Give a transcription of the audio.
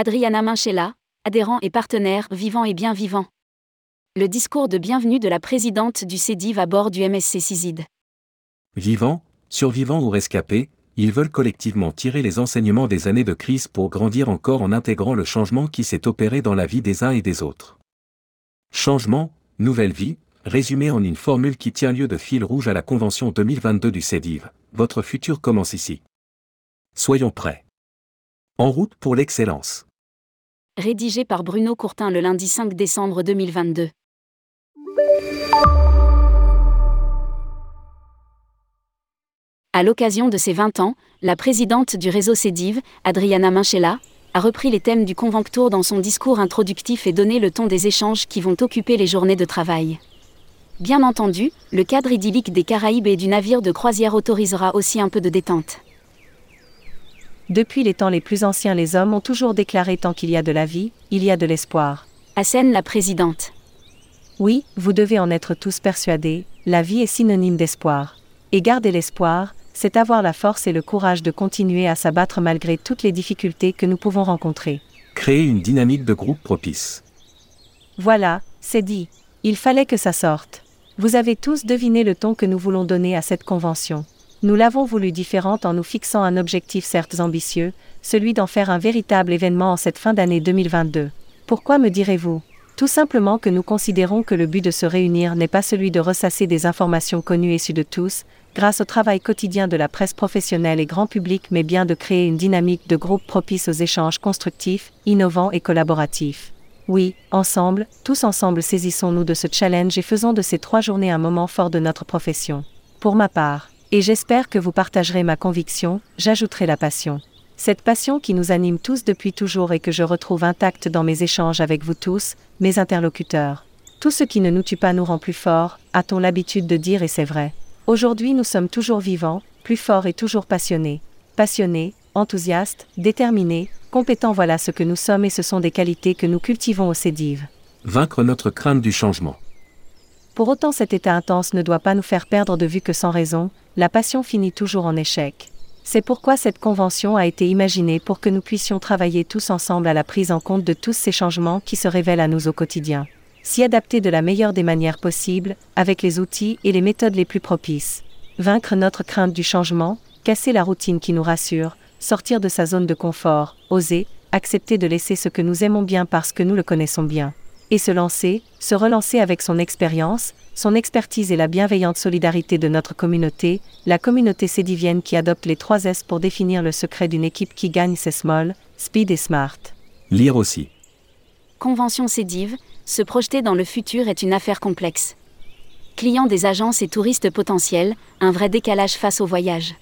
Adriana Minchella, adhérents et partenaires vivants et bien vivants. Le discours de bienvenue de la présidente du Cédiv à bord du MSC Siside. Vivants, survivants ou rescapés, ils veulent collectivement tirer les enseignements des années de crise pour grandir encore en intégrant le changement qui s'est opéré dans la vie des uns et des autres. Changement, nouvelle vie, résumé en une formule qui tient lieu de fil rouge à la Convention 2022 du Cédiv. Votre futur commence ici. Soyons prêts. En route pour l'excellence. Rédigé par Bruno Courtin le lundi 5 décembre 2022. À l'occasion de ses 20 ans, la présidente du réseau Cédiv, Adriana Minchella, a repris les thèmes du Conventour dans son discours introductif et donné le ton des échanges qui vont occuper les journées de travail. Bien entendu, le cadre idyllique des Caraïbes et du navire de croisière autorisera aussi un peu de détente. Depuis les temps les plus anciens, les hommes ont toujours déclaré « Tant qu'il y a de la vie, il y a de l'espoir », assène la présidente. Oui, vous devez en être tous persuadés, la vie est synonyme d'espoir. Et garder l'espoir, c'est avoir la force et le courage de continuer à s'abattre malgré toutes les difficultés que nous pouvons rencontrer. Créer une dynamique de groupe propice. Voilà, c'est dit. Il fallait que ça sorte. Vous avez tous deviné le ton que nous voulons donner à cette convention. Nous l'avons voulu différente en nous fixant un objectif certes ambitieux, celui d'en faire un véritable événement en cette fin d'année 2022. Pourquoi me direz-vous ? Tout simplement que nous considérons que le but de se réunir n'est pas celui de ressasser des informations connues et sues de tous, grâce au travail quotidien de la presse professionnelle et grand public, mais bien de créer une dynamique de groupe propice aux échanges constructifs, innovants et collaboratifs. Oui, ensemble, tous ensemble, saisissons-nous de ce challenge et faisons de ces 3 journées un moment fort de notre profession. Pour ma part, et j'espère que vous partagerez ma conviction, j'ajouterai la passion. Cette passion qui nous anime tous depuis toujours et que je retrouve intacte dans mes échanges avec vous tous, mes interlocuteurs. Tout ce qui ne nous tue pas nous rend plus forts, a-t-on l'habitude de dire, et c'est vrai. Aujourd'hui nous sommes toujours vivants, plus forts et toujours passionnés. Passionnés, enthousiastes, déterminés, compétents, voilà ce que nous sommes et ce sont des qualités que nous cultivons au Cédiv. Vaincre notre crainte du changement. Pour autant, cet état intense ne doit pas nous faire perdre de vue que sans raison, la passion finit toujours en échec. C'est pourquoi cette convention a été imaginée pour que nous puissions travailler tous ensemble à la prise en compte de tous ces changements qui se révèlent à nous au quotidien. S'y adapter de la meilleure des manières possibles, avec les outils et les méthodes les plus propices. Vaincre notre crainte du changement, casser la routine qui nous rassure, sortir de sa zone de confort, oser, accepter de laisser ce que nous aimons bien parce que nous le connaissons bien. Et se lancer, se relancer avec son expérience, son expertise et la bienveillante solidarité de notre communauté, la communauté cédivienne qui adopte les 3 S pour définir le secret d'une équipe qui gagne, ses small, speed et smart. Lire aussi. Convention Cédiv, se projeter dans le futur est une affaire complexe. Clients des agences et touristes potentiels, un vrai décalage face au voyage.